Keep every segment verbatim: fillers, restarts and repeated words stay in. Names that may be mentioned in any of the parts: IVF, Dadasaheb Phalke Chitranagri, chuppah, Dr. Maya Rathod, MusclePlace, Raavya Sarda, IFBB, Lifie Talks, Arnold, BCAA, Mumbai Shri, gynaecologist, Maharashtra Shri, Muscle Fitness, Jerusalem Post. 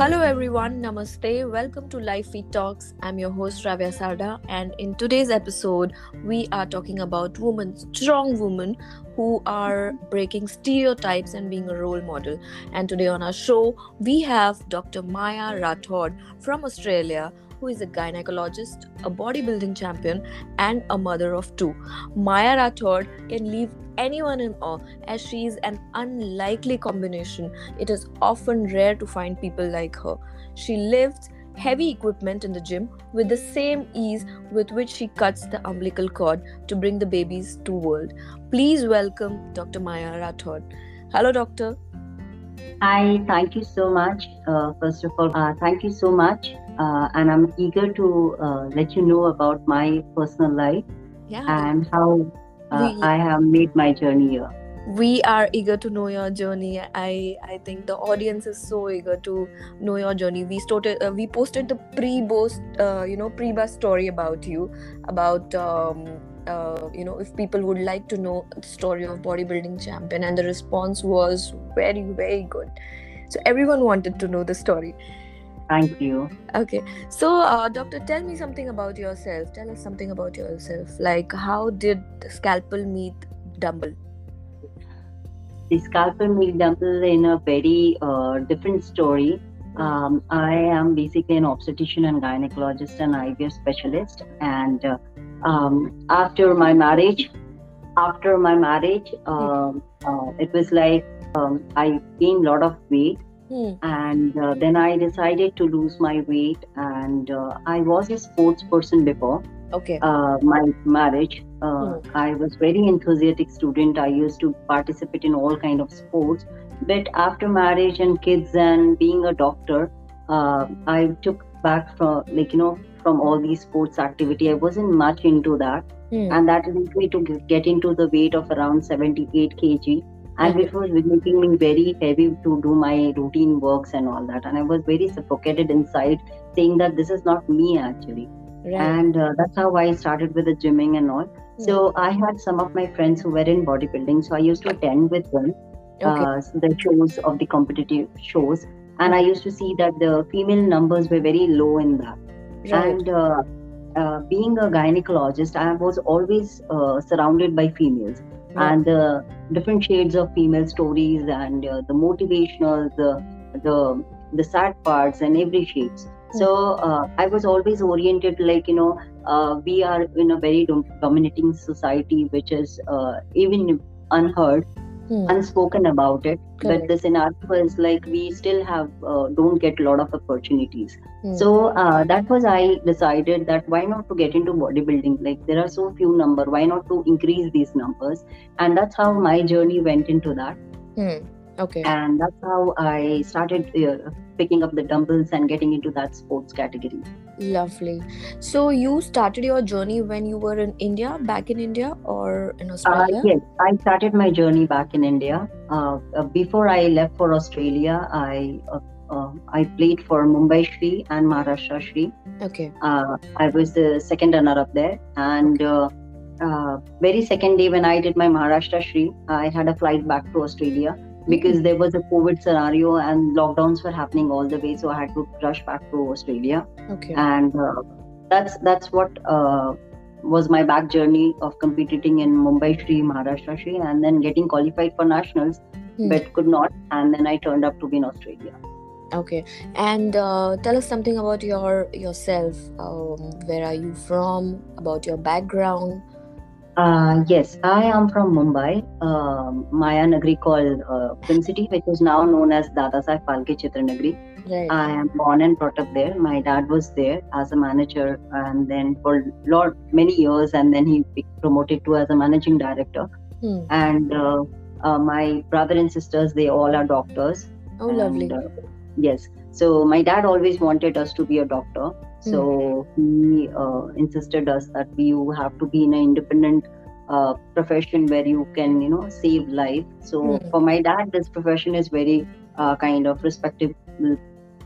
Hello everyone, Namaste, welcome to Lifie Talks. I'm your host Raavya Sarda, and in today's episode we are talking about women, strong women who are breaking stereotypes and being a role model. And today on our show we have Doctor Maya Rathod from Australia, who is a gynaecologist, a bodybuilding champion, and a mother of two. Maya Rathod can leave anyone in awe, as she is an unlikely combination. It is often rare to find people like her. She lifts heavy equipment in the gym with the same ease with which she cuts the umbilical cord to bring the babies to world. Please welcome Doctor Maya Rathod. Hello, Doctor. Hi, thank you so much. Uh, first of all, uh, thank you so much. Uh, and I'm eager to uh, let you know about my personal life yeah. and how uh, we, I have made my journey here. We are eager to know your journey. I, I think the audience is so eager to know your journey. We started. Uh, we posted the pre-post, uh, you know, pre-bus story about you, about. Um, Uh, you know, if people would like to know the story of bodybuilding champion, and the response was very, very good. So everyone wanted to know the story. Thank you. Okay. So, uh, doctor, tell me something about yourself. Tell us something about yourself. Like, how did the scalpel meet dumbbell? The scalpel meet dumbbell in a very uh, different story. Um, I am basically an obstetrician and gynecologist and I V F specialist, and uh, Um, after my marriage, after my marriage, um, uh, it was like um, I gained a lot of weight, mm. and uh, then I decided to lose my weight. And uh, I was a sports person before. Okay. Uh, my marriage, uh, mm. I was very enthusiastic student. I used to participate in all kind of sports. But after marriage and kids and being a doctor, uh, I took back from like you know. from all these sports activity. I wasn't much into that, mm. and that led me to get into the weight of around seventy-eight kilograms, and okay. It was making me very heavy to do my routine works and all that, and I was very suffocated inside, saying that this is not me actually, right. and uh, that's how I started with the gymming and all. mm. So I had some of my friends who were in bodybuilding, so I used to attend with them, okay. uh, the shows of the competitive shows, and I used to see that the female numbers were very low in that. Right. And uh, uh, being a gynecologist, I was always uh, surrounded by females, right. and the different shades of female stories, and uh, the motivational, the the the sad parts, and every shades. Mm. So uh, I was always oriented, like you know, uh, we are in a very dominating society, which is uh, even unheard, mm. unspoken about it. Correct. But the scenario is like we still have uh, don't get a lot of opportunities. Mm. So uh, that was I decided that why not to get into bodybuilding? Like there are so few number, why not to increase these numbers? And that's how my journey went into that. Mm. Okay. And that's how I started uh, picking up the dumbbells and getting into that sports category. Lovely. So you started your journey when you were in India, back in India or in Australia? Uh, yes, I started my journey back in India. Uh, uh, before I left for Australia, I uh, uh, I played for Mumbai Shri and Maharashtra Shri. Okay. Uh, I was the second runner-up there, and uh, uh, very second day when I did my Maharashtra Shri, I had a flight back to Australia. Because there was a COVID scenario and lockdowns were happening all the way, so I had to rush back to Australia. Okay. And uh, that's that's what uh, was my back journey of competing in Mumbai Shri, Maharashtra Shri, and then getting qualified for nationals, hmm. but could not. And then I turned up to be in Australia. Okay. And uh, tell us something about your yourself. Um, where are you from? About your background. Uh, yes, I am from Mumbai, uh, Maya Nagri called uh, Pin City, which is now known as Dadasaheb Phalke Chitranagri. Right. I am born and brought up there. My dad was there as a manager, and then for lot many years, and then he promoted to as a managing director. Hmm. And uh, uh, my brother and sisters, they all are doctors. Oh, and, lovely. Uh, yes. So my dad always wanted us to be a doctor. So he uh, insisted us that you have to be in an independent uh, profession where you can, you know, save life. So mm. for my dad, this profession is very uh, kind of respectable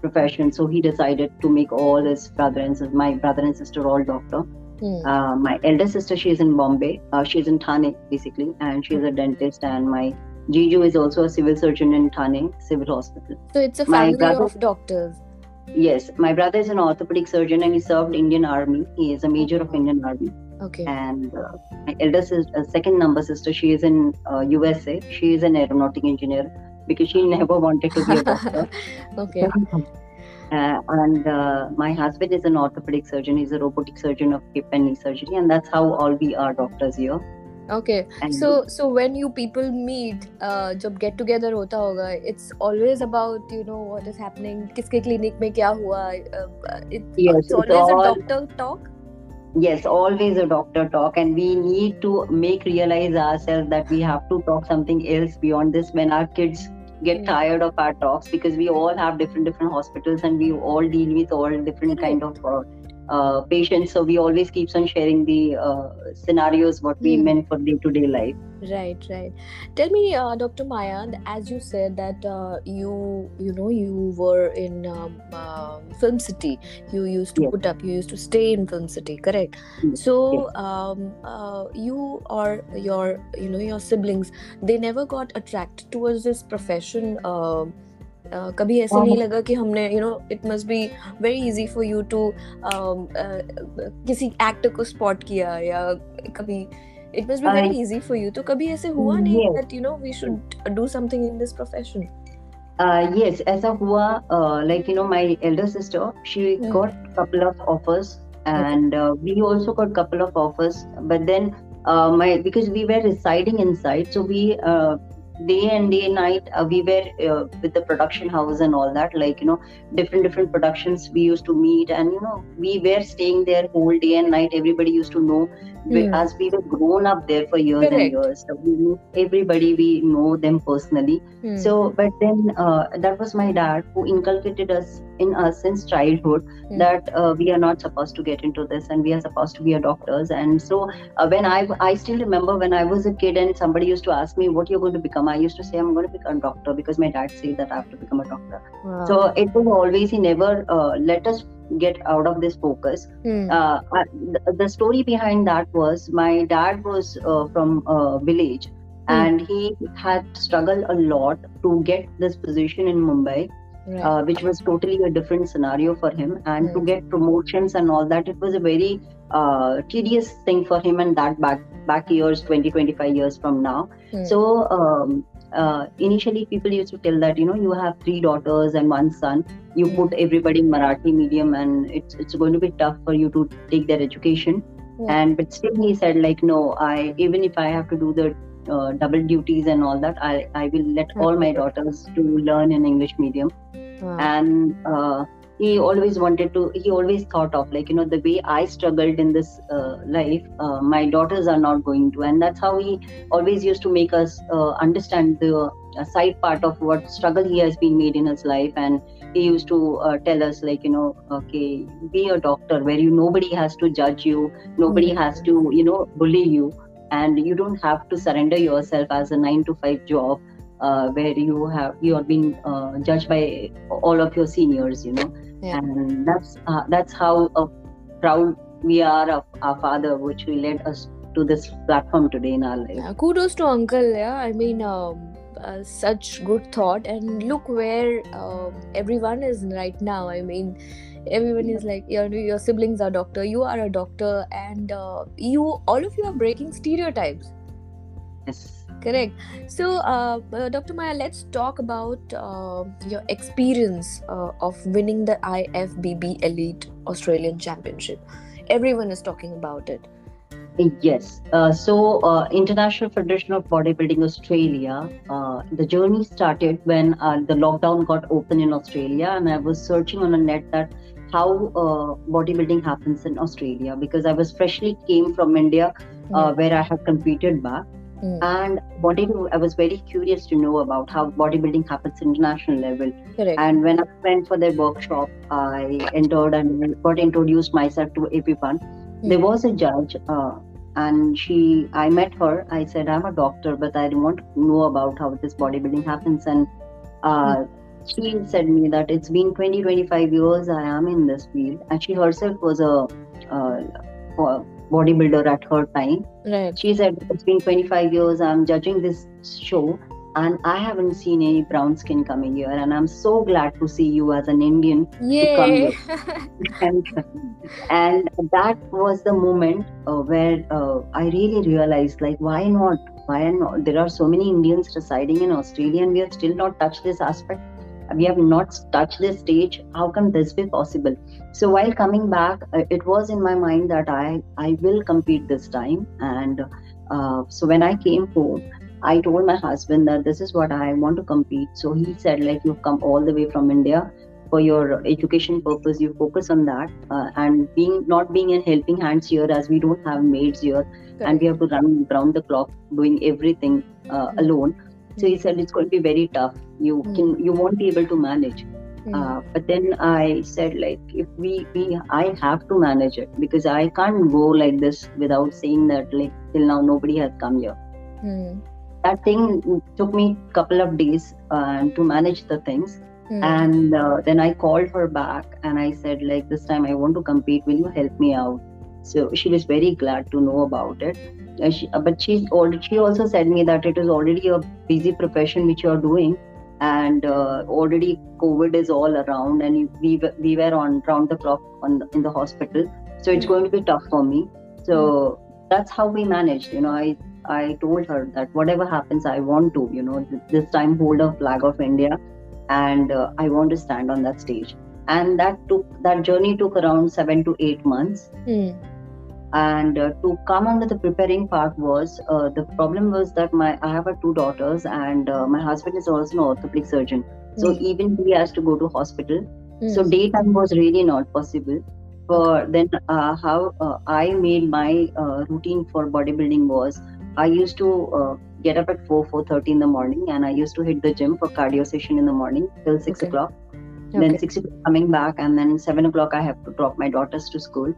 profession. So he decided to make all his brother and sister, my brother and sister, all doctor. Mm. Uh, my elder sister, she is in Bombay. Uh, she is in Thane, basically, and she is a dentist. And my Jiju is also a civil surgeon in Thane Civil Hospital. So it's a family brother, of doctors. Yes, my brother is an orthopedic surgeon and he served Indian Army. He is a major of Indian Army. Okay. And uh, my elder sister, uh, second number sister, she is in uh, U S A. She is an aeronautic engineer because she never wanted to be a doctor. Okay. Uh, and uh, my husband is an orthopedic surgeon. He's a robotic surgeon of hip and knee surgery, and that's how all we are doctors here. Okay. And so so when you people meet, uh, जब get together होता होगा, it's always about you know what is happening, किसके clinic में क्या हुआ. Uh, it, yes, it's always it's all, a doctor talk. Yes, always a doctor talk, and we need to make realize ourselves that we have to talk something else beyond this when our kids get mm. tired of our talks, because we all have different different hospitals and we all deal with all different kind of uh, uh, patients, so we always keeps on sharing the uh, scenarios what we mm. meant for day to day life. Right, right. Tell me, uh, Doctor Maya, as you said that uh, you you know you were in um, uh, Film City. You used to yes. put up. You used to stay in Film City, correct? Yes. So yes. Um, uh, you or your you know your siblings, they never got attracted towards this profession. Uh, Uh, कभी ऐसे नहीं लगा कि हमने you know it must be very easy for you to um, uh, किसी actor को spot किया या कभी it must be very I, easy for you, तो कभी ऐसे हुआ yes. नहीं that you know we should do something in this profession. Uh, yes, ऐसा हुआ. uh, like you know my elder sister, she hmm. got couple of offers and okay. uh, we also got couple of offers, but then uh, my because we were residing inside, so we uh, day and day night uh, we were uh, with the production house and all that, like you know different different productions we used to meet, and you know we were staying there whole day and night. Everybody used to know mm. as we were grown up there for years Correct. and years, so we knew everybody, we know them personally. mm. So but then uh, that was my dad who inculcated us in us since childhood mm. that uh, we are not supposed to get into this and we are supposed to be a doctors. And so uh, when I I still remember when I was a kid and somebody used to ask me what you're going to become, I used to say I'm going to become a doctor because my dad said that I have to become a doctor. Wow. So it was always, he never uh, let us get out of this focus. Hmm. Uh, I, th- the story behind that was my dad was uh, from a village hmm. and he had struggled a lot to get this position in Mumbai. Right. Uh, which was totally a different scenario for him, and right. to get promotions and all that, it was a very uh, tedious thing for him, and that back back years twenty to twenty-five years from now. Mm. So um, uh, initially people used to tell that you know you have three daughters and one son, you mm. put everybody in Marathi medium and it's it's going to be tough for you to take their education. Yeah. And but still he said like no, I even if I have to do the Uh, double duties and all that, I, I will let okay. all my daughters to learn in English medium. Wow. And uh, he always wanted to, he always thought of like you know the way I struggled in this uh, life, uh, my daughters are not going to, and that's how he always used to make us uh, understand the uh, side part of what struggle he has been made in his life. And he used to uh, tell us like you know okay, be a doctor where you nobody has to judge you, nobody mm-hmm. has to you know bully you, and you don't have to surrender yourself as a nine to five job uh, where you have you are being uh, judged by all of your seniors, you know. Yeah. And that's uh, that's how uh, proud we are of our father, which will led us to this platform today in our life. Yeah, kudos to uncle. Yeah, I mean um, uh, such good thought, and look where uh, everyone is right now. I mean everyone is like your your siblings are doctor, you are a doctor, and uh, you all of you are breaking stereotypes. Yes, correct. So uh, uh, Doctor Maya, let's talk about uh, your experience uh, of winning the I F B B Elite Australian Championship. Everyone is talking about it. Yes. Uh, so uh, International Federation of Bodybuilding Australia, uh, the journey started when uh, the lockdown got open in Australia, and I was searching on the net that how uh, bodybuilding happens in Australia, because I was freshly came from India uh, mm. where I had competed back. Mm. And wanted to, I was very curious to know about how bodybuilding happens at international level. Correct. And when I went for their workshop, I entered and got introduced myself to everyone. There was a judge uh, and she, I met her, I said, I'm a doctor, but I don't want to know about how this bodybuilding happens. And uh, she said me that it's been twenty to twenty-five years I am in this field. And she herself was a uh, bodybuilder at her time. Right. She said, it's been twenty-five years I'm judging this show And I haven't seen any brown skin coming here, and I'm so glad to see you as an Indian to come here. and, and that was the moment uh, where uh, I really realized, like, why not? Why not? There are so many Indians residing in Australia, and we have still not touched this aspect. We have not touched this stage. How can this be possible? So while coming back, uh, it was in my mind that I I will compete this time. And uh, so when I came home, I told my husband that this is what I want to compete. So he said, like, you've come all the way from India for your education purpose. You focus on that, uh, and being not being in helping hands here, as we don't have maids here, okay. And we have to run round the clock doing everything uh, mm-hmm. alone. So he said it's going to be very tough. You mm-hmm. can you won't be able to manage. Mm-hmm. Uh, but then I said, like, if we, we I have to manage it, because I can't go like this without saying that, like, till now nobody has come here. Mm-hmm. That thing took me a couple of days uh, to manage the things. Mm. And uh, then I called her back and I said, like, this time I want to compete. Will you help me out? So she was very glad to know about it. Uh, she, uh, but she's already, she also said me that it is already a busy profession which you are doing. And uh, already COVID is all around. And we, we were on round the clock on the, in the hospital. So it's mm. going to be tough for me. So mm. that's how we managed. You know, I... I told her that whatever happens, I want to, you know, this time hold a flag of India, and uh, I want to stand on that stage. And that took that journey took around seven to eight months. Mm. And uh, to come on to the preparing part was uh, the problem was that my I have uh, two daughters, and uh, my husband is also an orthopedic surgeon, mm. so even he has to go to hospital. Mm. So daytime was really not possible. For then uh, how uh, I made my uh, routine for bodybuilding was. I used to uh, get up at four, four thirty in the morning, and I used to hit the gym for cardio session in the morning till six okay. o'clock. Okay. Then six o'clock coming back, and then seven o'clock I have to drop my daughters to school.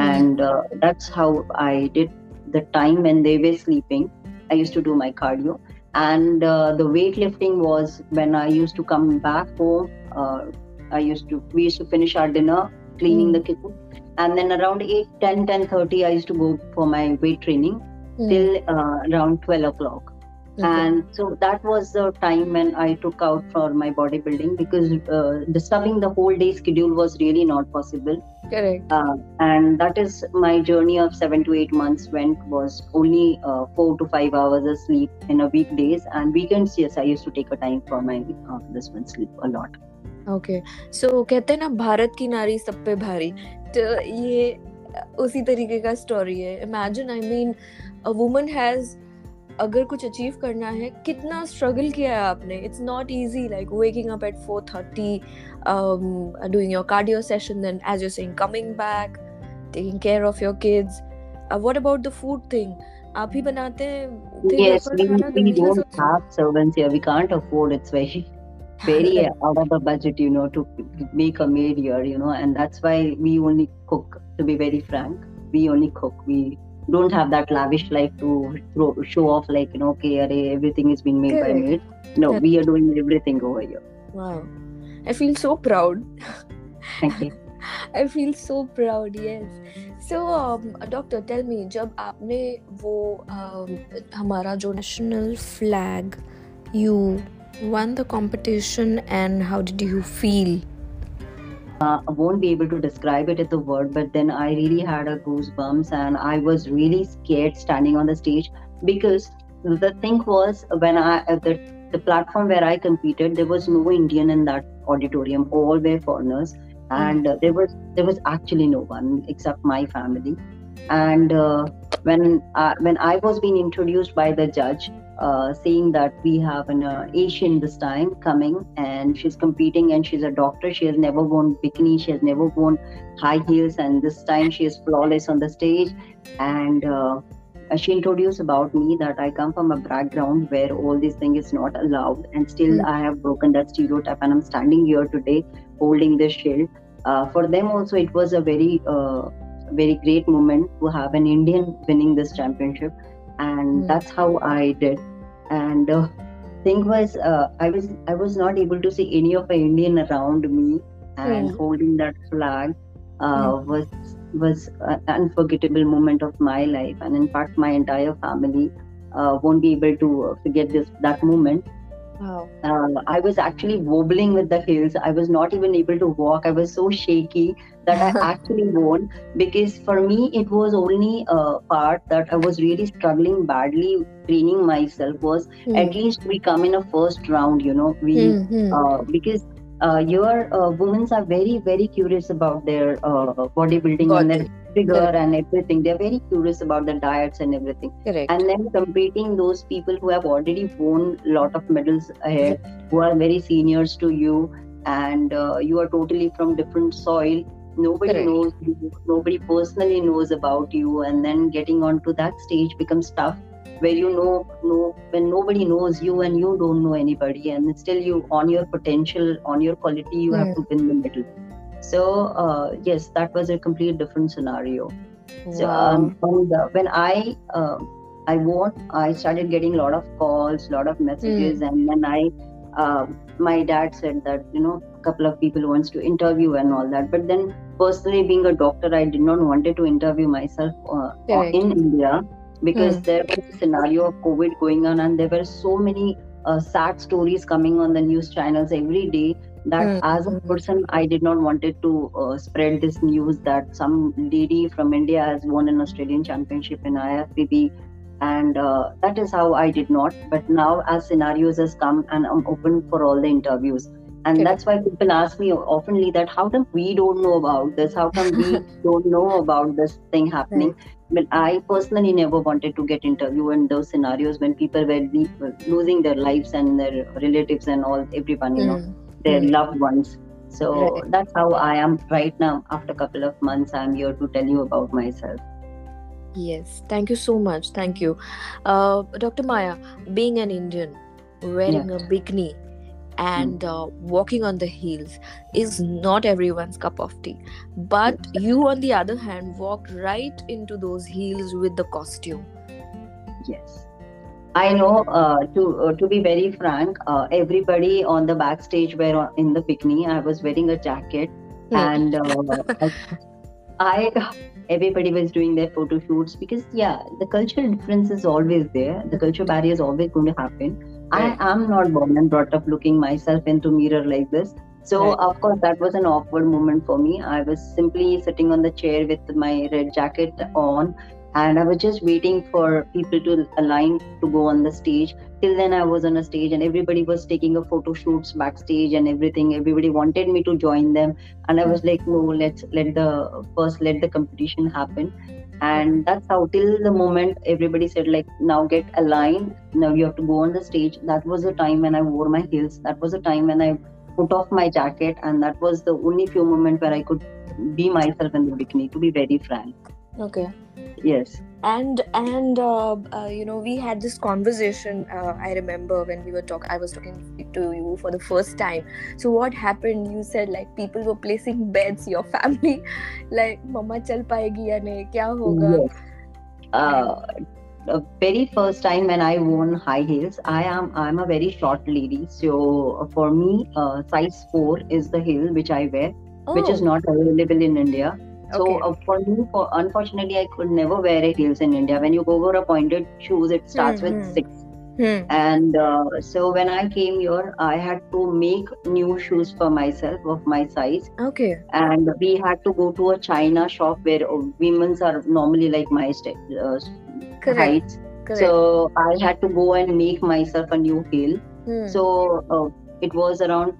And mm-hmm. uh, that's how I did the time when they were sleeping. I used to do my cardio. And uh, the weightlifting was when I used to come back home. Uh, I used to, we used to finish our dinner, cleaning mm-hmm. the kitchen. And then around eight, ten, ten thirty, I used to go for my weight training. Till uh, around twelve o'clock. Okay. And so that was the time when I took out for my bodybuilding, because uh, disturbing the whole day schedule was really not possible. Correct. Uh, and that is my journey of seven to eight months went was only uh, four to five hours of sleep in a weekdays, and weekends, yes, I used to take a time for my uh, this one sleep a lot. Okay. So कहते हैं ना, भारत की नारी सब पे भारी, तो ये उसी तरीके का स्टोरी है. Imagine, I mean, a woman has, अगर कुछ अचीव करना है, कितना स्ट्रगल किया है आपने. It's not easy, like waking up at four thirty doing your cardio session, then as you're saying coming back, taking care of your kids. What about the food thing, आप ही बनाते हैं? Yes, we, we don't have servants here. We can't afford it. It's very very out of the budget, you know, to make a maid here, you know, and that's why we only cook. To be very frank, we only cook. We don't have that lavish life to throw, show off, like, you know, okay, array, everything is being made Correct. By maid. No, Correct. We are doing everything over here. Wow, I feel so proud. Thank you. I feel so proud. Yes. So, um, doctor, tell me, जब आपने वो हमारा जो national flag, you won the competition, and how did you feel? Uh, I won't be able to describe it in the word, but then I really had a goosebumps, and I was really scared standing on the stage, because the thing was, when I the, the platform where I competed, there was no Indian in that auditorium. All were foreigners, and uh, there was there was actually no one except my family. And uh, when uh, when I was being introduced by the judge, uh, saying that we have an uh, Asian this time coming, and she's competing, and she's a doctor. She has never worn bikini. She has never worn high heels, and this time she is flawless on the stage. And uh, she introduced about me that I come from a background where all these things is not allowed, and still mm. I have broken that stereotype, and I'm standing here today holding this shield. Uh, for them also, it was a very uh, very great moment to have an Indian winning this championship, and mm. that's how I did. And the uh, thing was, uh, I was I was not able to see any of an Indian around me, and mm. holding that flag uh, mm. was was an unforgettable moment of my life, and in fact my entire family uh, won't be able to forget this that moment. Wow. Uh, I was actually wobbling with the heels. I was not even able to walk. I was so shaky that I actually won, because for me it was only a part that I was really struggling badly training myself was mm. at least we come in a first round, you know, we mm-hmm. uh, because uh, your uh, women are very, very curious about their uh, bodybuilding Body. and their figure Correct. and everything. They're very curious about the diets and everything. Correct. And then competing those people who have already won a lot of medals ahead, who are very seniors to you, and uh, you are totally from different soil. Nobody Correct. knows you, nobody personally knows about you, and then getting onto that stage becomes tough, where you know, know when nobody knows you and you don't know anybody, and still you on your potential, on your quality, you mm. have to win the medal. So uh, yes, that was a complete different scenario. Wow. So um, when I uh, I won, I started getting a lot of calls, lot of messages, mm. and then I uh, my dad said that, you know, couple of people wants to interview and all that, but then personally being a doctor, I did not wanted to interview myself uh, right. in India, because mm. there was a scenario of COVID going on, and there were so many uh, sad stories coming on the news channels every day that mm. as a person I did not wanted to uh, spread this news that some lady from India has won an Australian championship in I F B B, and uh, that is how I did not. But now as scenarios has come, and I'm open for all the interviews. And okay. that's why people ask me oftenly that how come we don't know about this? How come we don't know about this thing happening? Right. But I personally never wanted to get interviewed in those scenarios when people were losing their lives and their relatives and all, everyone, you mm. know, their mm. loved ones. So right. that's how I am right now. After a couple of months, I'm here to tell you about myself. Yes. Thank you so much. Thank you. Uh, Doctor Maya, being an Indian, wearing yeah. a bikini, and uh, walking on the heels is not everyone's cup of tea. But you, on the other hand, walked right into those heels with the costume. Yes. I know, uh, to uh, to be very frank, uh, everybody on the backstage were in the bikini. I was wearing a jacket. Yeah. And uh, I, everybody was doing their photo shoots, because, yeah, the cultural difference is always there. The cultural barrier is always going to happen. Right. I am not born and brought up looking myself into mirror like this. So, right. of course, that was an awkward moment for me. I was simply sitting on the chair with my red jacket on, and I was just waiting for people to align to go on the stage. Till then, I was on a stage, and everybody was taking a photo shoots backstage and everything. Everybody wanted me to join them, and I was like, no, let's let the first let the competition happen. And that's how, till the moment everybody said like, now get aligned, now you have to go on the stage. That was the time when I wore my heels. That was the time when I put off my jacket, and that was the only few moment where I could be myself in the bikini, to be very frank. Okay. Yes. And and uh, uh, you know, we had this conversation. Uh, I remember when we were talking. I was talking to you for the first time. So what happened? You said like people were placing bets. Your family, like, "Mama, chal paegi ya nahi? Kya hoga?" Yes. Uh, the very first time when I wore high heels, I am I'm a very short lady. So for me, uh, size four is the heel which I wear, oh. which is not available in India. So okay. uh, for me, for, unfortunately, I could never wear a heels in India. When you go for a pointed shoes, it starts mm-hmm. with six. Mm-hmm. And uh, so when I came here, I had to make new shoes for myself of my size. Okay. And we had to go to a China shop where women's are normally like my st- uh, Correct. heights. Correct. So I had to go and make myself a new heel. Mm. So uh, it was around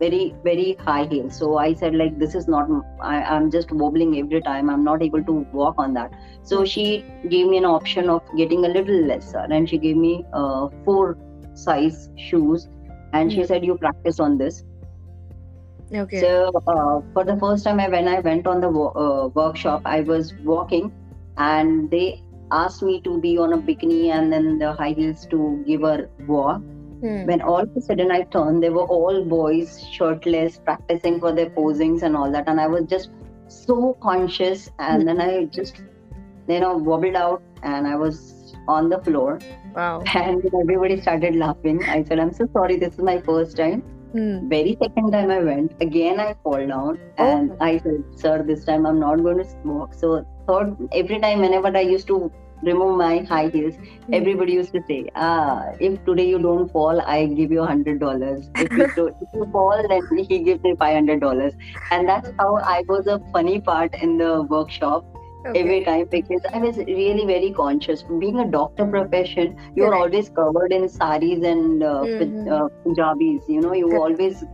very, very high heel. So I said like, this is not, I, I'm just wobbling every time. I'm not able to walk on that. So she gave me an option of getting a little lesser, and she gave me uh, four size shoes, and mm. she said, you practice on this. Okay. So uh, for the first time I, when I went on the wo- uh, workshop, I was walking, and they asked me to be on a bikini and then the high heels to give a walk. When all of a sudden I turned, they were all boys, shirtless, practicing for their posings and all that. And I was just so conscious. And mm. then I just, you know, wobbled out, and I was on the floor. Wow. And everybody started laughing. I said, I'm so sorry. This is my first time. Mm. Very second time I went. Again, I fall down. Oh. And I said, sir, this time I'm not going to walk. So third, every time whenever I used to remove my high heels. Mm-hmm. Everybody used to say, ah, if today you don't fall, I give you one hundred dollars. If you, do, if you fall, then he gives me five hundred dollars. And that's how I was a funny part in the workshop. Okay. Every time, because I was really very conscious. Being a doctor profession, you're Correct. Always covered in saris and uh, mm-hmm. uh, Punjabis, you know, you Correct. Always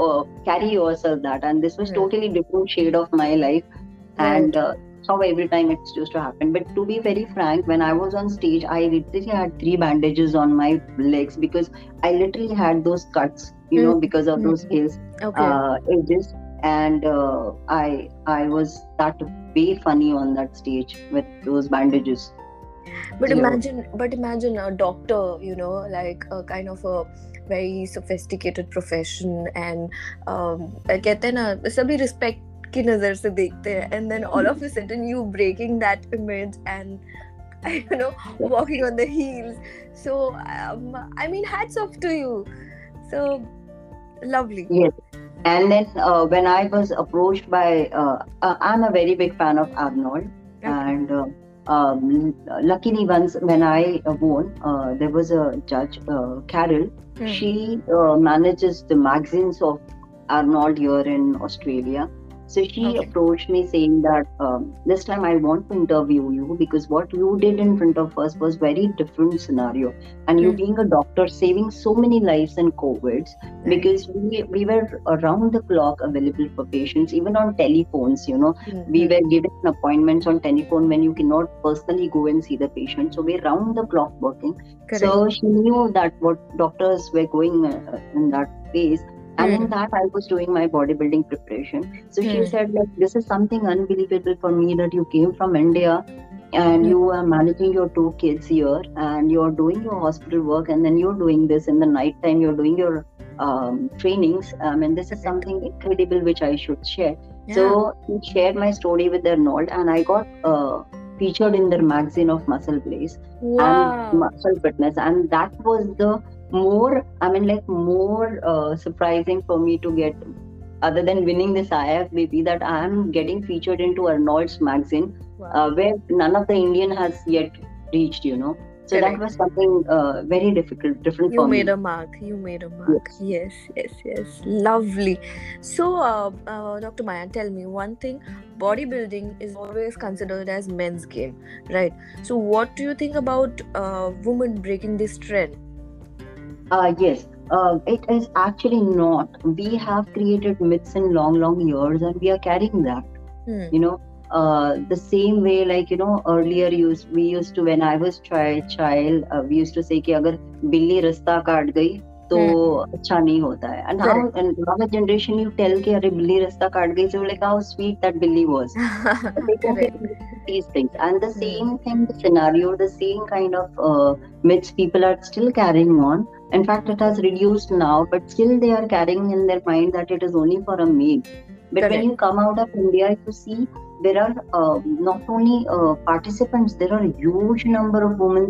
uh, carry yourself that. And this was mm-hmm. totally different shade of my life. Mm-hmm. And uh, how every time it used to happen. But to be very frank, when I was on stage, I literally had three bandages on my legs because I literally had those cuts, you mm-hmm. know, because of mm-hmm. those hills, okay. uh, edges. And uh, I I was that way funny on that stage with those bandages. But you imagine, know. but imagine a doctor, you know, like a kind of a very sophisticated profession, and um, कहते हैं ना, सभी respect की नजर से देखते हैं, and then all of a sudden you breaking that image and, you know, walking on the heels. So um, I mean, hats off to you. So lovely. Yes. And then uh, when I was approached by, uh, uh, I'm a very big fan of Arnold, okay. and uh, um, luckily once when I won, uh, there was a judge, uh, Carol, mm-hmm. she uh, manages the magazines of Arnold here in Australia. So she okay. approached me saying that um, this time I want to interview you because what you did in front of us was very different scenario. And mm. you being a doctor, saving so many lives in COVID, mm. because we, we were around the clock available for patients, even on telephones, you know, mm. we were given appointments on telephone when you cannot personally go and see the patient. So we're round the clock working. Correct. So she knew that what doctors were going uh, in that phase. And mm. in that, I was doing my bodybuilding preparation. So mm. she said, like, this is something unbelievable for me that you came from India and mm. you are managing your two kids here and you're doing your hospital work and then you're doing this in the night time, you're doing your um, trainings. Um, and this is something incredible which I should share. Yeah. So she shared my story with Arnold and I got uh, featured in their magazine of MusclePlace wow. and Muscle Fitness. And that was the more I mean like more uh, surprising for me to get, other than winning this I F B B, that I am getting featured into Arnold's magazine wow. uh, where none of the Indian has yet reached, you know. So Correct. That was something uh, very difficult, different you for me. You made a mark. You made a mark. Yes, yes, yes. yes. Lovely. So, uh, uh, Doctor Maya, tell me one thing. Bodybuilding is always considered as men's game, right? So, what do you think about uh, women breaking this trend? Uh, yes, uh, it is actually not. We have created myths in long, long years and we are carrying that, mm. you know, uh, the same way like, you know, earlier used, we used to, when I was chi- child, uh, we used to say ki agar billi rasta kaat gayi, to mm. acha nahi hota hai. And now in our generation, you tell ki are billi rasta kaat gayi, so like how sweet that billi was. They completely these things. And the same thing, the scenario, the same kind of uh, myths people are still carrying on. In fact, it has reduced now, but still they are carrying in their mind that it is only for a male. But Correct. When you come out of India, you see there are uh, not only uh, participants, there are a huge number of women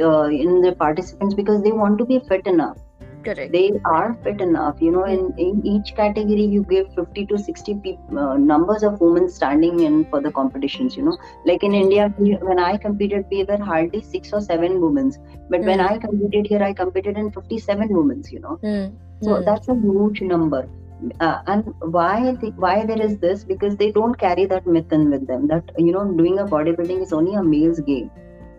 uh, in the participants because they want to be fit enough. Correct. They are fit enough, you know, in, in each category you give fifty to sixty pe- uh, numbers of women standing in for the competitions, you know, like in India, when I competed, we were hardly six or seven women, but mm. when I competed here, I competed in fifty-seven women, you know, mm. so mm. that's a huge number. Uh, and why the, why there is this? Because they don't carry that myth in with them that, you know, doing a bodybuilding is only a male's game.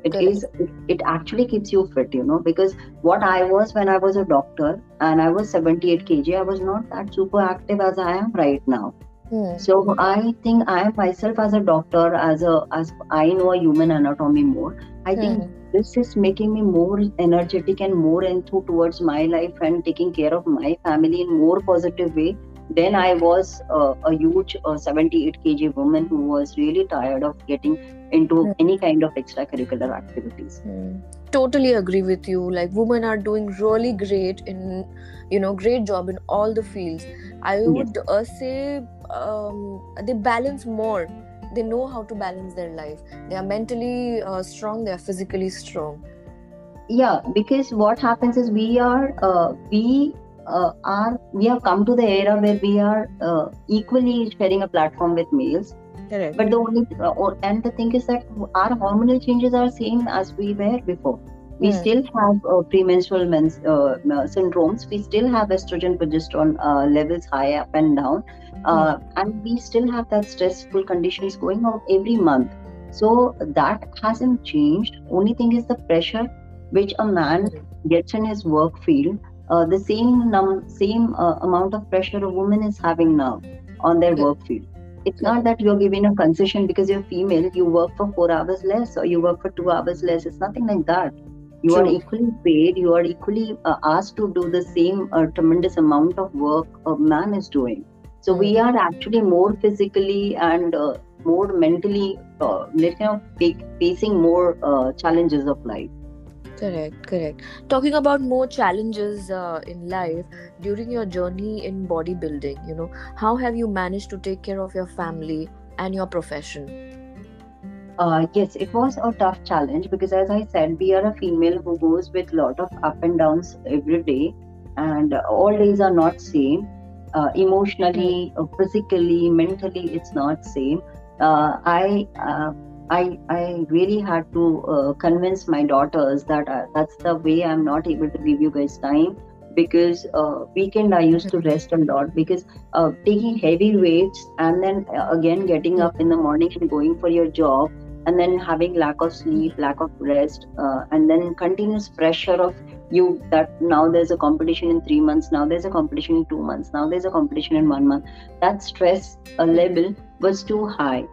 It Correct. Is. It, it actually keeps you fit, you know, because what I was when I was a doctor and I was seventy-eight kilograms, I was not that super active as I am right now. Hmm. So I think I myself as a doctor, as a as I know human anatomy more, I hmm. think this is making me more energetic and more enthused towards my life and taking care of my family in more positive way than I was uh, a huge uh, seventy-eight kilograms woman who was really tired of getting into mm. any kind of extracurricular activities. Mm. Totally agree with you. Like women are doing really great in, you know, great job in all the fields. I would yes. uh, say um, they balance more. They know how to balance their life. They are mentally uh, strong. They are physically strong. Yeah, because what happens is we are uh, we uh, are we have come to the era where we are uh, equally sharing a platform with males. Correct. But the only uh, and the thing is that our hormonal changes are same as we were before. We yeah. still have uh, premenstrual men's, uh, syndromes. We still have estrogen, progesterone uh, levels high up and down, uh, yeah. and we still have that stressful conditions going on every month. So that hasn't changed. Only thing is the pressure which a man gets in his work field. Uh, the same num- same uh, amount of pressure a woman is having now on their yeah. work field. It's not that you're giving a concession because you're female, you work for four hours less or you work for two hours less. It's nothing like that. You True. Are equally paid, you are equally uh, asked to do the same uh, tremendous amount of work a man is doing. So we are actually more physically and uh, more mentally uh, you know, facing more uh, challenges of life. Correct, correct. Talking about more challenges uh, in life, during your journey in bodybuilding, you know, how have you managed to take care of your family and your profession? Uh, yes, it was a tough challenge because, as I said, we are a female who goes with a lot of up and downs every day, and all days are not same. Uh, emotionally, mm-hmm. physically, mentally, it's not same. Uh, I, uh, I, I really had to uh, convince my daughters that uh, that's the way I'm not able to give you guys time. Because uh, weekend I used to rest a lot because uh, taking heavy weights and then uh, again getting up in the morning and going for your job and then having lack of sleep, lack of rest uh, and then continuous pressure of you that now there's a competition in three months, now there's a competition in two months, now there's a competition in one month. That stress uh, level was too high.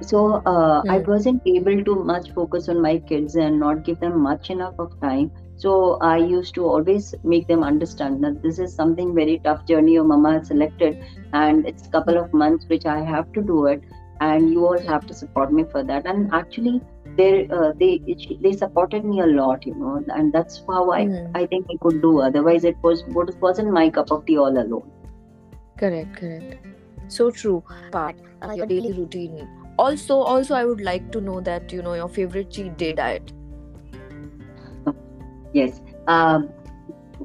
So uh, yeah. I wasn't able to much focus on my kids and not give them much enough of time. So I used to always make them understand that this is something very tough journey your mama has selected and it's a couple of months which I have to do it and you all have to support me for that. And actually they uh, they they supported me a lot, you know, and that's how I, mm. I think I could do. Otherwise it was, wasn't my cup of tea all alone. Correct, correct. So true. Part of your daily routine. Also, also I would like to know that, you know, your favorite cheat day diet. Yes, um,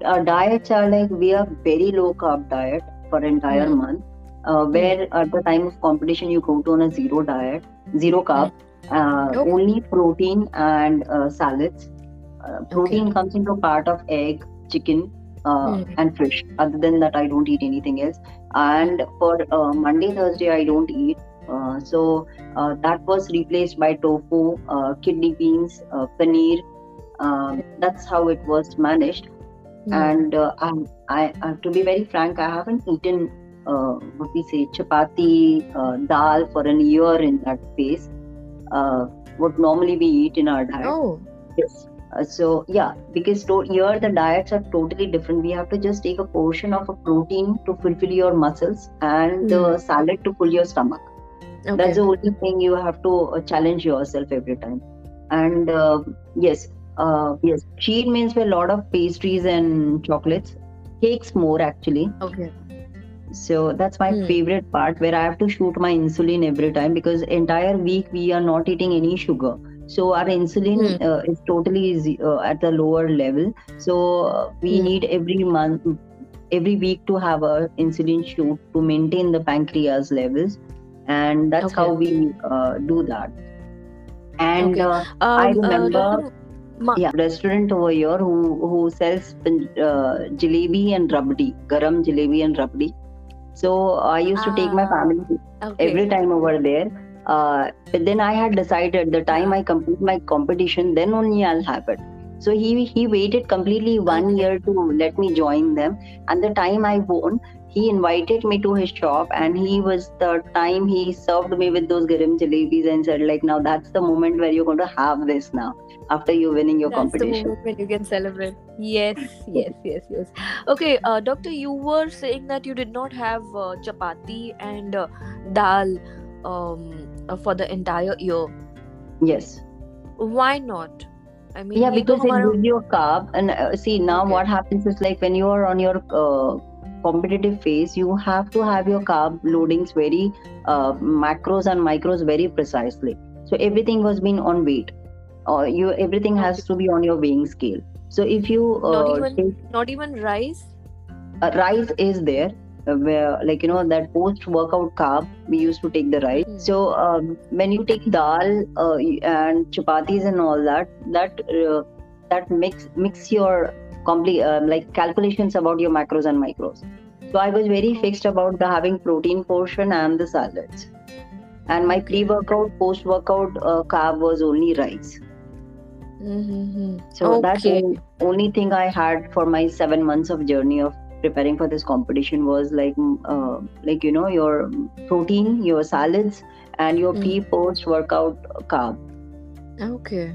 our diets are like we are very low carb diet for entire mm. month uh, where mm. at the time of competition you go to on a zero diet, zero carb, uh, nope. only protein and uh, salads. Uh, protein okay. comes into part of egg, chicken uh, mm. and fish. Other than that I don't eat anything else. And for uh, Monday, Thursday I don't eat. Uh, so uh, that was replaced by tofu, uh, kidney beans, uh, paneer. Um, that's how it was managed, mm. and uh, I, I, I, to be very frank, I haven't eaten uh, what we say chapati, uh, dal for a year in that phase. Uh, what normally we eat in our diet. Oh, yes. Uh, so yeah, because to- here the diets are totally different. We have to just take a portion of a protein to fulfill your muscles and the mm. uh, salad to full your stomach. Okay. That's the only thing you have to uh, challenge yourself every time. And uh, yes. Uh, yes, cheat means a lot of pastries and chocolates, cakes more actually. Okay. So that's my mm. favorite part where I have to shoot my insulin every time because entire week we are not eating any sugar. So our insulin mm. uh, is totally uh, at the lower level. So uh, we mm. need every month, every week to have a insulin shoot to maintain the pancreas levels, and that's okay. how we uh, do that. And okay. uh, um, I remember. Uh, Ma- yeah, restaurant over here who who sells uh, jalebi and rabdi, garam jalebi and rabdi. So I used to uh, take my family okay. every time over there. Uh, but then I had decided the time I complete my competition, then only I'll have it. So he he waited completely one year to let me join them. And the time I won, he invited me to his shop, and he was the time he served me with those garam jalebis and said like, now that's the moment where you're going to have this now. After you winning your That's competition. The moment when you can celebrate. Yes, yes, yes, yes. Okay, uh, doctor, you were saying that you did not have uh, chapati and uh, dal um, uh, for the entire year. Yes. Why not? I mean, yeah, because it gives you a carb. And uh, see, now okay. what happens is like when you are on your uh, competitive phase, you have to have your carb loadings very uh, macros and micros very precisely. So everything was been on weight. Uh, you everything has to be on your weighing scale. So if you uh, not even, take, not even rice, uh, rice is there. where, like, you know, that post-workout carb, we used to take the rice. Mm. So um, when you take dal uh, and chapatis and all that, that uh, that mix mix your compli- uh, like calculations about your macros and micros. So I was very fixed about the having protein portion and the salads. And my pre-workout, post-workout uh, carb was only rice. Mm-hmm. So okay. That's the only thing I had for my seven months of journey of preparing for this competition was like, uh, like you know, your protein, your salads, and your mm. pre-post-workout carb. Okay.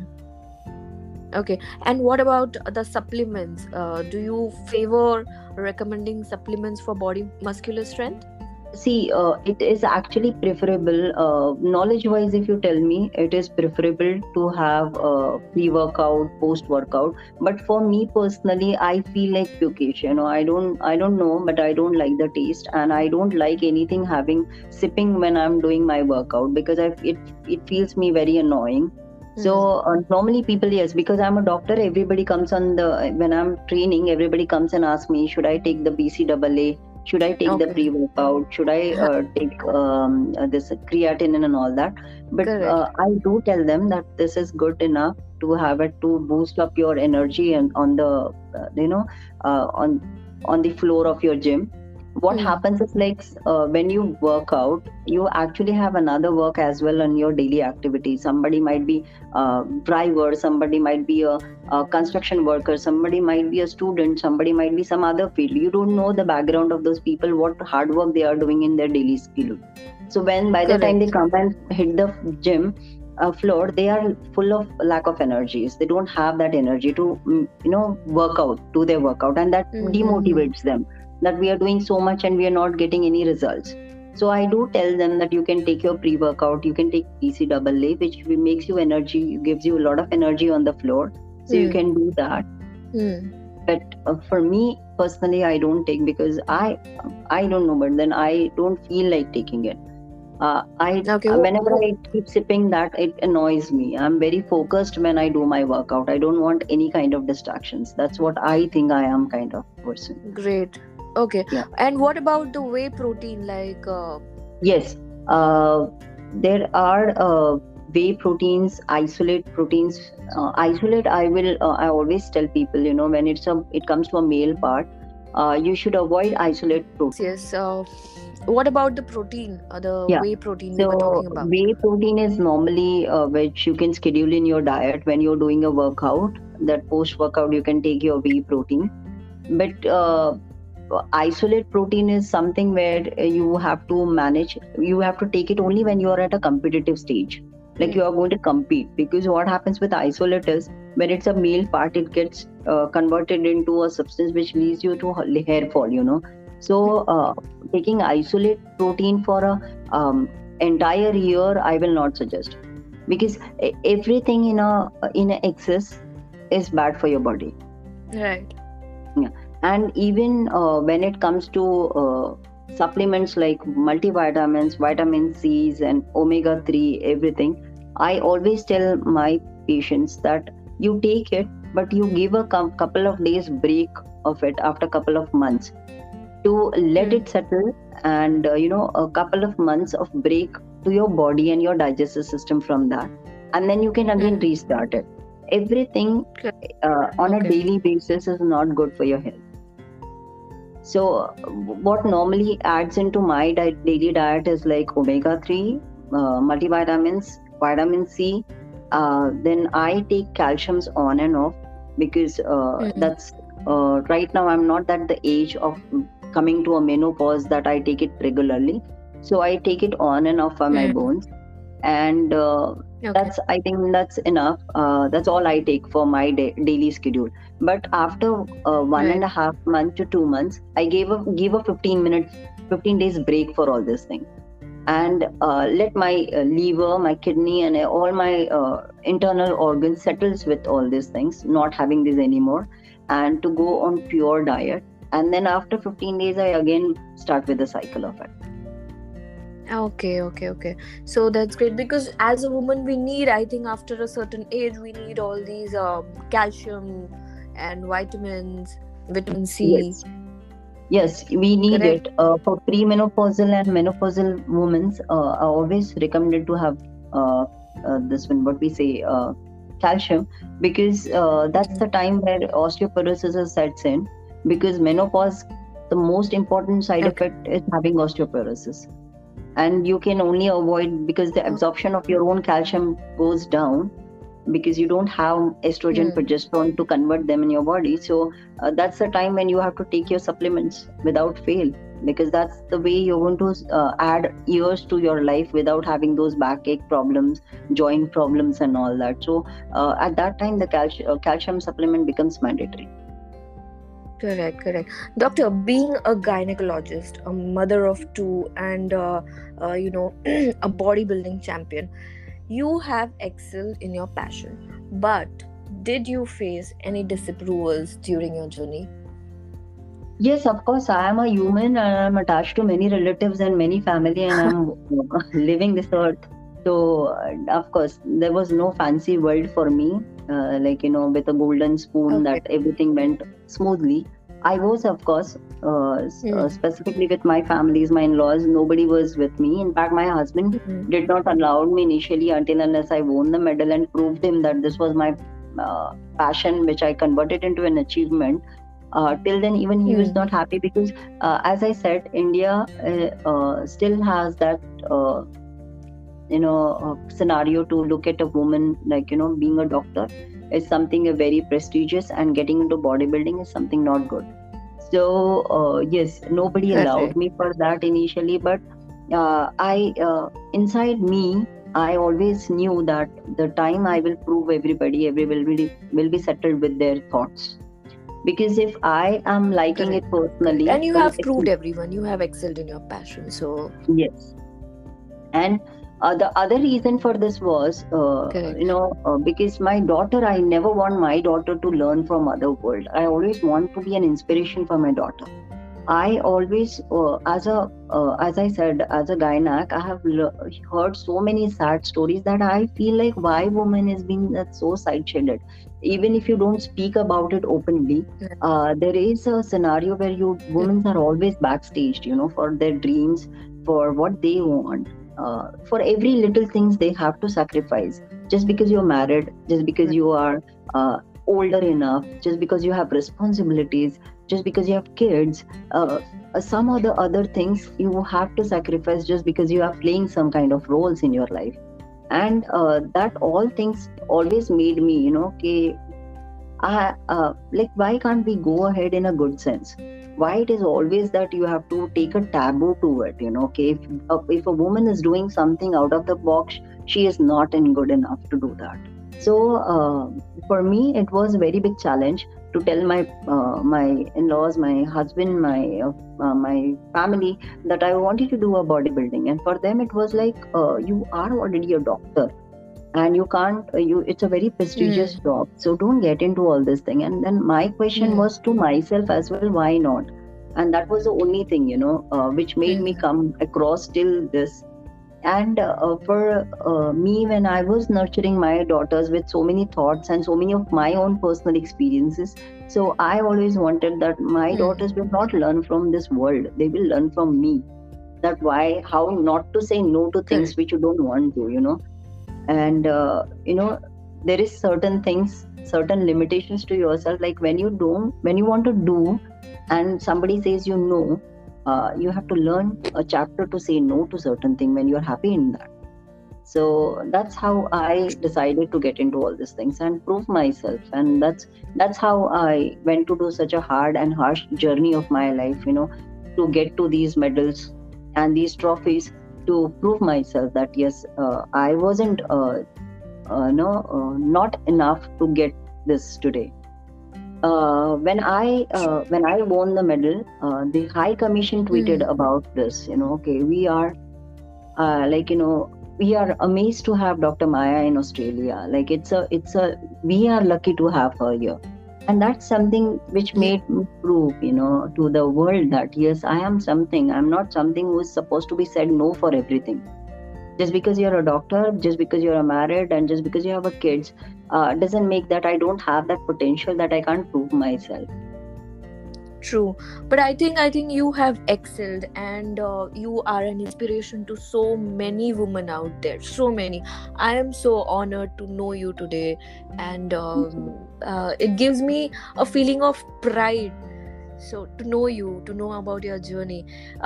Okay. And what about the supplements? Uh, do you favor recommending supplements for body muscular strength? See, uh, it is actually preferable, uh, knowledge-wise, if you tell me, it is preferable to have uh, pre-workout, post-workout. But for me personally, I feel like pukish, you know, I don't, I don't know, but I don't like the taste, and I don't like anything having sipping when I'm doing my workout, because I, it it feels me very annoying. So uh, normally people, yes, because I'm a doctor, everybody comes on the, when I'm training, everybody comes and asks me, should I take the B C A A? Should I take okay. the pre-workout? Should I uh, take um, this creatine and all that? But uh, I do tell them that this is good enough to have it to boost up your energy and on the, uh, you know, uh, on, on the floor of your gym. What mm-hmm. happens is like uh, when you work out, you actually have another work as well on your daily activity. Somebody might be a driver, somebody might be a, a construction worker, somebody might be a student, somebody might be some other field. You don't know the background of those people, what hard work they are doing in their daily schedule. So when by Correct. the time they come and hit the gym uh, floor, they are full of lack of energies. They don't have that energy to, you know, work out, do their workout, and that mm-hmm. demotivates them. That we are doing so much and we are not getting any results. So I do tell them that you can take your pre-workout, you can take B C A A, which makes you energy, gives you a lot of energy on the floor. So mm. you can do that. Mm. But uh, for me personally, I don't take, because I, I don't know, but then I don't feel like taking it. Uh, I okay, uh, whenever I keep sipping that, it annoys me. I'm very focused when I do my workout. I don't want any kind of distractions. That's what I think I am kind of person. Great. Okay. Yeah. And what about the whey protein? Like uh... Yes, uh, there are uh, whey proteins, isolate proteins. Uh, isolate, I will. Uh, I always tell people, you know, when it's a, it comes to a male part, uh, you should avoid isolate proteins. Yes. Uh, what about the protein? Uh, the yeah. whey protein so, we were talking about. Whey protein is normally uh, which you can schedule in your diet when you're doing a workout. That post-workout, you can take your whey protein, but. Uh, Isolate protein is something where you have to manage, you have to take it only when you are at a competitive stage, like you are going to compete. Because what happens with isolate is, when it's a male part, it gets uh, converted into a substance which leads you to hair fall, you know. So uh, taking isolate protein for a um, entire year, I will not suggest, because everything in a in a excess is bad for your body, right? Yeah. And even uh, when it comes to uh, supplements like multivitamins, vitamin C's and omega three, everything, I always tell my patients that you take it, but you give a com- couple of days break of it after a couple of months to let it settle. And, uh, you know, a couple of months of break to your body and your digestive system from that. And then you can again restart it. Everything uh, on okay. a daily basis is not good for your health. So what normally adds into my di- daily diet is like omega three, uh, multivitamins, vitamin C. Uh, then I take calciums on and off, because uh, mm-hmm. that's uh, right now I'm not at the age of coming to a menopause that I take it regularly. So I take it on and off for mm-hmm. my bones. And uh, okay. that's, I think that's enough. Uh, that's all I take for my da- daily schedule. But after uh, one right. and a half month to two months, I gave a give a fifteen minutes, fifteen days break for all this thing, and uh, let my uh, liver, my kidney, and uh, all my uh, internal organs settles with all these things, not having this anymore, and to go on pure diet. And then after fifteen days, I again start with the cycle of it. Okay, okay, okay. So that's great, because as a woman, we need, I think after a certain age, we need all these um, calcium and vitamins, vitamin C. Yes. Yes, we need Correct. it. Uh, for premenopausal and menopausal women uh, are always recommended to have uh, uh, this one, what we say, uh, calcium, because uh, that's the time where osteoporosis sets in, because menopause, the most important side okay. effect is having osteoporosis. And you can only avoid, because the absorption of your own calcium goes down, because you don't have estrogen, mm. progesterone to convert them in your body. So uh, that's the time when you have to take your supplements without fail, because that's the way you're going to uh, add years to your life without having those backache problems, joint problems and all that. So uh, at that time, the calci- uh, calcium supplement becomes mandatory. Correct, correct. Doctor, being a gynecologist, a mother of two, and, uh, uh, you know, a bodybuilding champion, you have excelled in your passion, but did you face any disapprovals during your journey? Yes, of course. I am a human and I am attached to many relatives and many family, and I am living this earth. So, uh, of course, there was no fancy world for me, uh, like, you know, with a golden spoon okay. that everything went smoothly. I was, of course, uh, mm. uh, specifically with my families, my in-laws, nobody was with me. In fact, my husband mm. did not allow me initially until unless I won the medal and proved him that this was my uh, passion, which I converted into an achievement. Uh, till then, even he mm. was not happy because, uh, as I said, India uh, uh, still has that, uh, you know, uh, scenario to look at a woman, like, you know, being a doctor is something very prestigious, and getting into bodybuilding is something not good. So uh, yes, nobody That's allowed it. me for that initially, but uh, I uh, inside me, I always knew that the time I will prove everybody, everybody will be, will be settled with their thoughts. Because if I am liking Correct. it personally, and you have proved everyone, you have excelled in your passion. So yes, and. Uh, the other reason for this was, uh, you know, uh, because my daughter, I never want my daughter to learn from other world. I always want to be an inspiration for my daughter. I always, uh, as a, uh, as I said, as a gynaec, I have le- heard so many sad stories that I feel like why women is being so side-shaded. Even if you don't speak about it openly, uh, there is a scenario where you women are always backstaged, you know, for their dreams, for what they want. Uh, for every little things they have to sacrifice, just because you're married, just because you are uh, older enough, just because you have responsibilities, just because you have kids, uh, some of the other things you have to sacrifice just because you are playing some kind of roles in your life. And uh, that all things always made me, you know, okay, I, uh, like why can't we go ahead in a good sense? Why it is always that you have to take a taboo to it, you know, okay, if, uh, if a woman is doing something out of the box, she is not in good enough to do that. So uh, for me, it was a very big challenge to tell my uh, my in-laws, my husband, my uh, my family that I wanted to do a bodybuilding. And for them, it was like, uh, you are already a doctor. And you can't, you, it's a very prestigious mm. job. So don't get into all this thing. And then my question mm. was to myself as well, why not? And that was the only thing, you know, uh, which made mm. me come across till this. And uh, for uh, me, when I was nurturing my daughters with so many thoughts and so many of my own personal experiences, so I always wanted that my mm. daughters will not learn from this world. They will learn from me. That why, how not to say no to things mm. which you don't want to, you know. And uh, you know, there is certain things, certain limitations to yourself, like when you don't, when you want to do and somebody says you no, uh, you have to learn a chapter to say no to certain thing when you are happy in that. So that's how I decided to get into all these things and prove myself, and that's that's how I went to do such a hard and harsh journey of my life, you know, to get to these medals and these trophies, to prove myself that yes, uh, I wasn't uh, uh, no uh, not enough to get this today. Uh, when I uh, when I won the medal, uh, the High Commission tweeted mm. about this. You know, okay, we are uh, like you know we are amazed to have Doctor Maya in Australia. Like it's a it's a we are lucky to have her here, and that's something which made me prove, you know, to the world that yes, I am something. I'm not something who is supposed to be said no for everything. Just because you're a doctor, just because you're married, and just because you have a kids, uh, doesn't make that I don't have that potential, that I can't prove myself. true. But I think I think you have excelled, and uh, you are an inspiration to so many women out there. So many. I am so honored to know you today, and um, uh, it gives me a feeling of pride. So to know you, to know about your journey,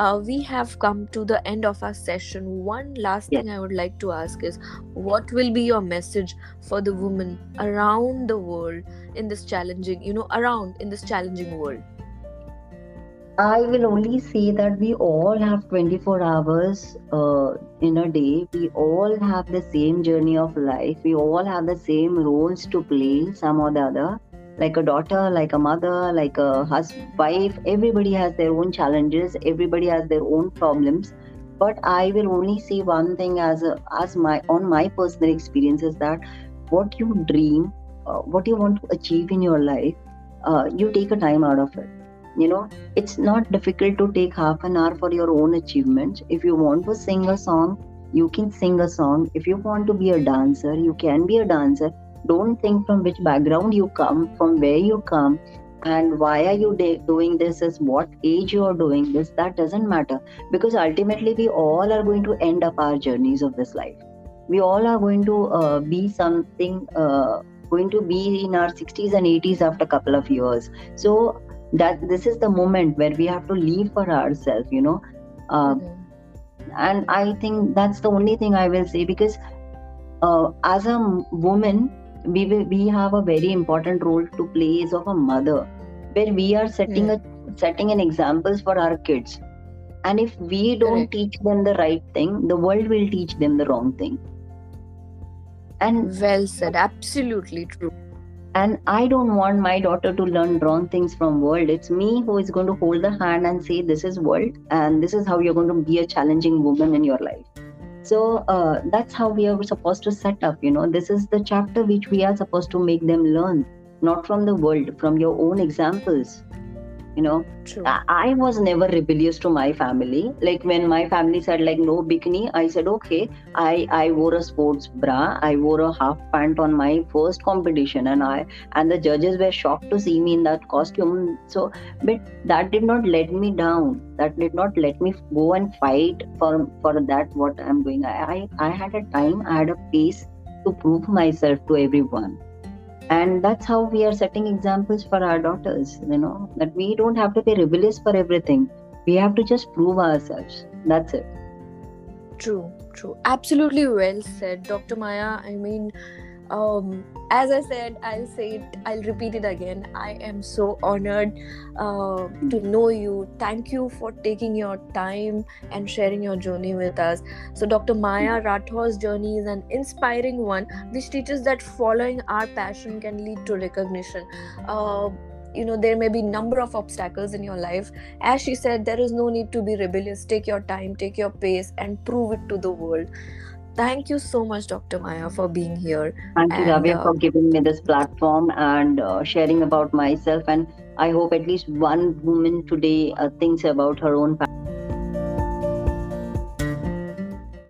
uh, we have come to the end of our session. One last yeah. thing I would like to ask is, what will be your message for the women around the world in this challenging, you know, around in this challenging world? I will only say that we all have twenty-four hours uh, in a day. We all have the same journey of life. We all have the same roles to play, some or the other. Like a daughter, like a mother, like a husband, wife, everybody has their own challenges, everybody has their own problems. But I will only say one thing as a, as my on my personal experience is that what you dream, uh, what you want to achieve in your life, uh, you take a time out of it. You know, it's not difficult to take half an hour for your own achievements. If you want to sing a song, you can sing a song. If you want to be a dancer, you can be a dancer. Don't think from which background you come, from where you come, and why are you de- doing this, is what age you are doing this. That doesn't matter, because ultimately we all are going to end up our journeys of this life. We all are going to uh, be something, uh, going to be in our sixties and eighties after a couple of years. So that this is the moment where we have to live for ourselves, you know. Uh, mm-hmm. And I think that's the only thing I will say, because uh, as a woman, We we have a very important role to play as of a mother, where we are setting yeah. a setting an examples for our kids, and if we don't right. teach them the right thing, the world will teach them the wrong thing. And well said, absolutely true. And I don't want my daughter to learn wrong things from world. It's me who is going to hold the hand and say, "This is world, and this is how you're going to be a challenging woman in your life." So uh, that's how we are supposed to set up, you know. This is the chapter which we are supposed to make them learn, not from the world, from your own examples, you know. True. I, I was never rebellious to my family. Like when my family said like no bikini, I said okay. I, I wore a sports bra, I wore a half pant on my first competition, and I and the judges were shocked to see me in that costume. So, but that did not let me down. That did not let me go and fight for, for that what I'm doing. I, I, I had a time, I had a pace to prove myself to everyone. And that's how we are setting examples for our daughters, you know, that we don't have to be rebellious for everything. We have to just prove ourselves. That's it. True, true. Absolutely well said, Doctor Maya. I mean, um, as I said, I'll say it, I'll repeat it again. I am so honored uh, to know you. Thank you for taking your time and sharing your journey with us. So Doctor Maya Rathod's journey is an inspiring one, which teaches that following our passion can lead to recognition. Uh, you know, there may be number of obstacles in your life. As she said, there is no need to be rebellious. Take your time, take your pace, and prove it to the world. Thank you so much, Doctor Maya, for being here. Thank you, Raavya, uh, for giving me this platform and uh, sharing about myself. And I hope at least one woman today uh, thinks about her own family.